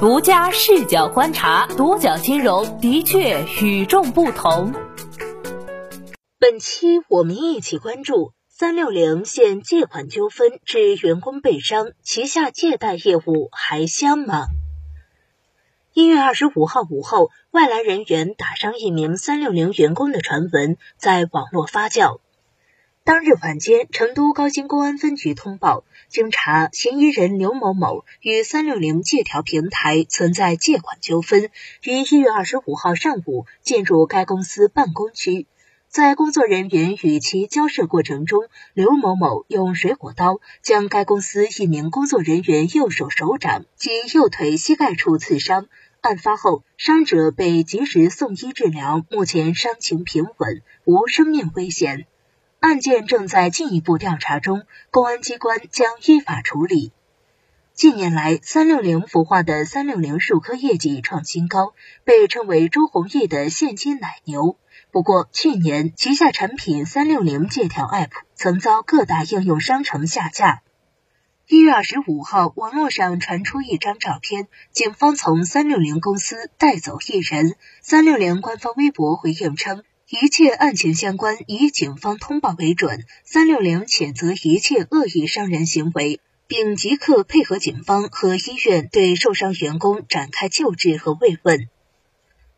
独家视角观察，独角金融的确与众不同。本期我们一起关注360现借款纠纷致员工被伤，旗下借贷业务还香吗？1月25号午后，外来人员打伤一名360员工的传闻在网络发酵。当日晚间，成都高新公安分局通报，经查，嫌疑人刘某某与360借条平台存在借款纠纷，于1月25号上午进入该公司办公区。在工作人员与其交涉过程中，刘某某用水果刀将该公司一名工作人员右手手掌及右腿膝盖处刺伤。案发后，伤者被及时送医治疗，目前伤情平稳，无生命危险。案件正在进一步调查中，公安机关将依法处理。近年来，360孵化的360数科业绩创新高，被称为周鸿祎的现金奶牛。不过，去年旗下产品360借条 App 曾遭各大应用商城下架。1月25号，网络上传出一张照片，警方从360公司带走一人。360官方微博回应称，一切案情相关以警方通报为准，360谴责一切恶意伤人行为，并即刻配合警方和医院对受伤员工展开救治和慰问。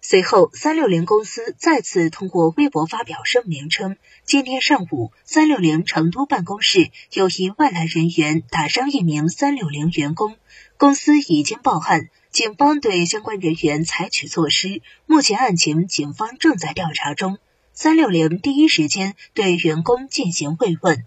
随后，360公司再次通过微博发表声明称，今天上午，360成都办公室有一外来人员打伤一名360员工，公司已经报案。警方对相关人员采取措施，目前案情警方正在调查中。360第一时间对员工进行慰问。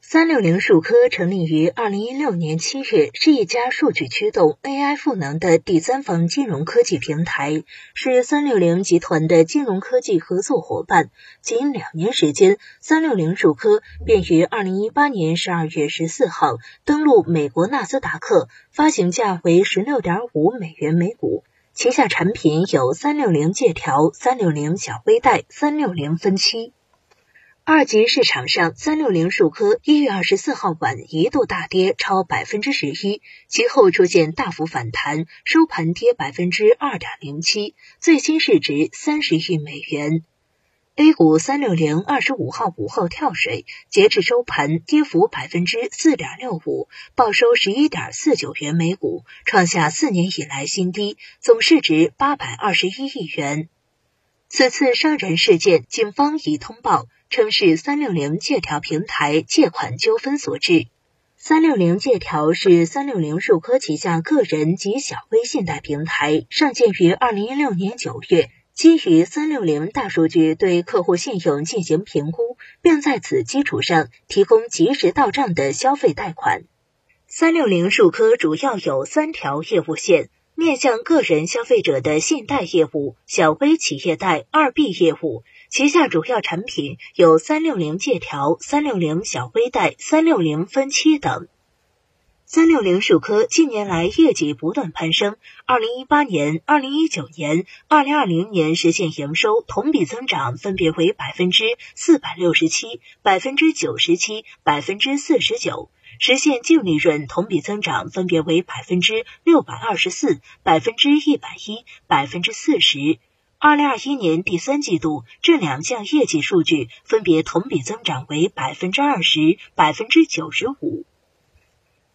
360数科成立于2016年7月，是一家数据驱动 AI 赋能的第三方金融科技平台，是360集团的金融科技合作伙伴。仅2年时间，360数科便于2018年12月14号登陆美国纳斯达克，发行价为 16.5 美元每股。旗下产品有360借条、360小微贷、360分期。二级市场上，360数科1月24号晚一度大跌超 11%， 其后出现大幅反弹，收盘跌 2.07%， 最新市值30亿美元。A 股360 25号午后跳水，截至收盘跌幅 4.65%， 报收 11.49 元每股，创下4年以来新低，总市值821亿元。此次伤人事件，警方已通报称是360借条平台借款纠纷所致。360借条是360数科旗下个人及小微信贷平台，上线于2016年9月，基于360大数据对客户信用进行评估，并在此基础上提供及时到账的消费贷款。360数科主要有3条业务线，面向个人消费者的信贷业务、小微企业贷 2B 业务。旗下主要产品有360借条、360小微贷、360分期等。360数科近年来业绩不断攀升，2018年、2019年、2020年实现营收同比增长分别为 467%、97%、49%，实现净利润同比增长分别为 624%、110%、40%。2021年第三季度，这两项业绩数据分别同比增长为 20%、95%。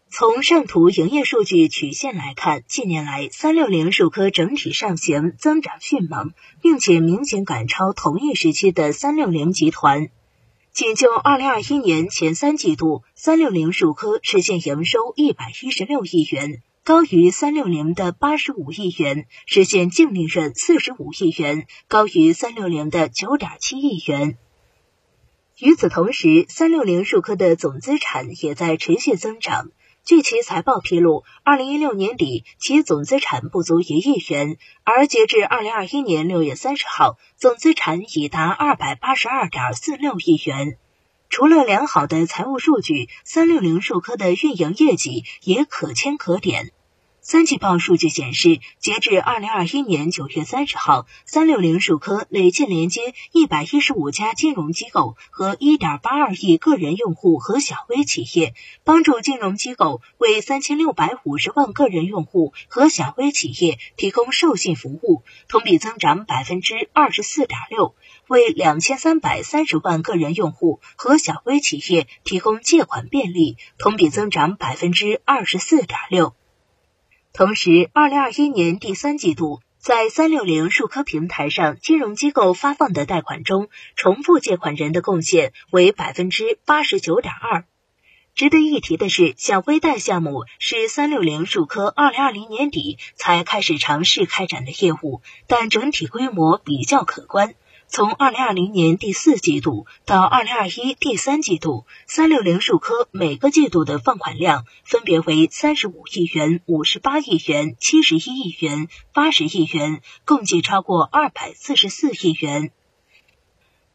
从上图营业数据曲线来看，近年来360数科整体上行增长迅猛，并且明显赶超同一时期的360集团。仅就2021年前三季度，360数科实现营收116亿元。高于360的85亿元，实现净利润45亿元，高于360的 9.7 亿元。与此同时，360数科的总资产也在持续增长。据其财报披露，2016年底其总资产不足1亿元，而截至2021年6月30号，总资产已达 282.46 亿元。除了良好的财务数据，360数科的运营业绩也可圈可点。三季报数据显示，截至2021年9月30号，360数科累计连接115家金融机构和 1.82 亿个人用户和小微企业，帮助金融机构为3650万个人用户和小微企业提供授信服务，同比增长 24.6%， 为2330万个人用户和小微企业提供借款便利，同比增长 24.6%。同时 ,2021 年第三季度，在360数科平台上金融机构发放的贷款中，重复借款人的贡献为 89.2%。值得一提的是，小微贷项目是360数科2020年底才开始尝试开展的业务，但整体规模比较可观。从2020年第四季度到2021第三季度 ,360 数科每个季度的放款量分别为35亿元、58亿元、71亿元、80亿元，共计超过244亿元。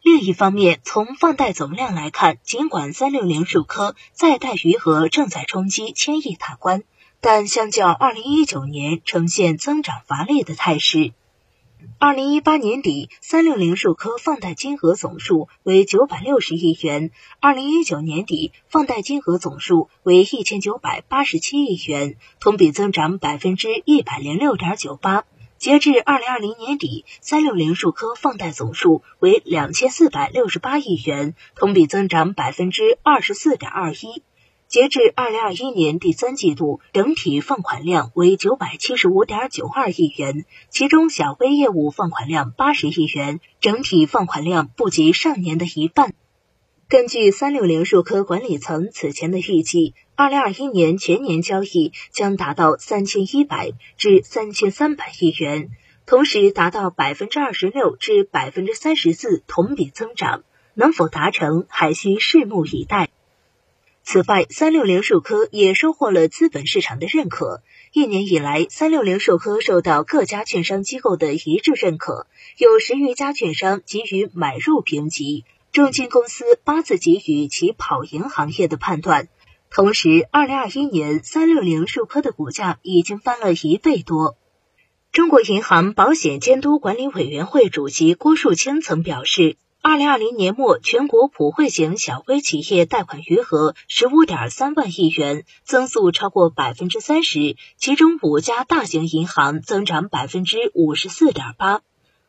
另一方面，从放贷总量来看，尽管360数科在贷余额正在冲击千亿大关，但相较2019年呈现增长乏力的态势。2018年底 ,360 数科放贷金额总数为960亿元 ,2019 年底放贷金额总数为1987亿元，同比增长 106.98%。截至2020年底 ,360 数科放贷总数为2468亿元，同比增长 24.21%。截至2021年第三季度，整体放款量为 975.92 亿元，其中小微业务放款量80亿元，整体放款量不及上年的一半。根据360数科管理层此前的预计，2021年全年交易将达到 3100 至3300亿元，同时达到 26% 至 34% 同比增长，能否达成还需拭目以待。此外 ,360 数科也收获了资本市场的认可。一年以来 ,360 数科受到各家券商机构的一致认可，有10余家券商给予买入评级，证金公司8次给予其跑赢行业的判断。同时 ,2021 年 ,360 数科的股价已经翻了一倍多。中国银行保险监督管理委员会主席郭树清曾表示，2020年末全国普惠型小微企业贷款余额 15.3 万亿元，增速超过 30%， 其中5家大型银行增长 54.8%。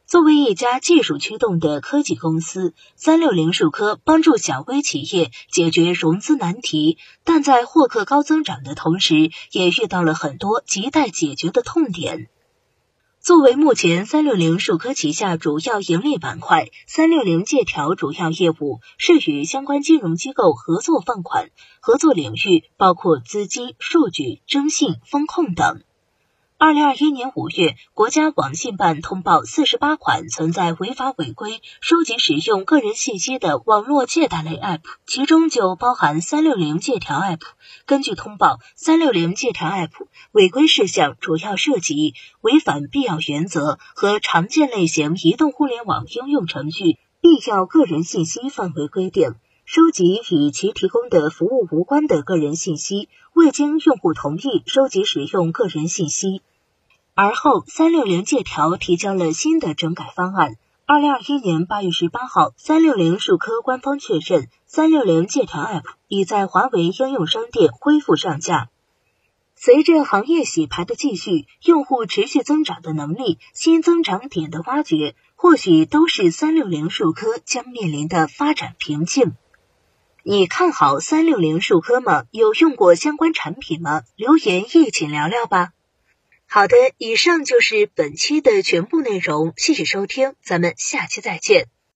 作为一家技术驱动的科技公司 ,360 数科帮助小微企业解决融资难题，但在获客高增长的同时，也遇到了很多亟待解决的痛点。作为目前360数科旗下主要盈利板块 ,360 借条主要业务是与相关金融机构合作放款，合作领域包括资金、数据、征信、风控等。2021年5月，国家网信办通报48款存在违法违规收集使用个人信息的网络借贷类 App， 其中就包含360借条 App。根据通报 ,360 借条 App 违规事项主要涉及违反必要原则和常见类型移动互联网应用程序必要个人信息范围规定，收集与其提供的服务无关的个人信息，未经用户同意收集使用个人信息。而后 ,360 借条提交了新的整改方案。2021年8月18号 ,360 数科官方确认 ,360 借条 App 已在华为应用商店恢复上架。随着行业洗牌的继续，用户持续增长的能力，新增长点的挖掘，或许都是360数科将面临的发展瓶颈。你看好360数科吗？有用过相关产品吗？留言一起聊聊吧。好的，以上就是本期的全部内容，谢谢收听，咱们下期再见。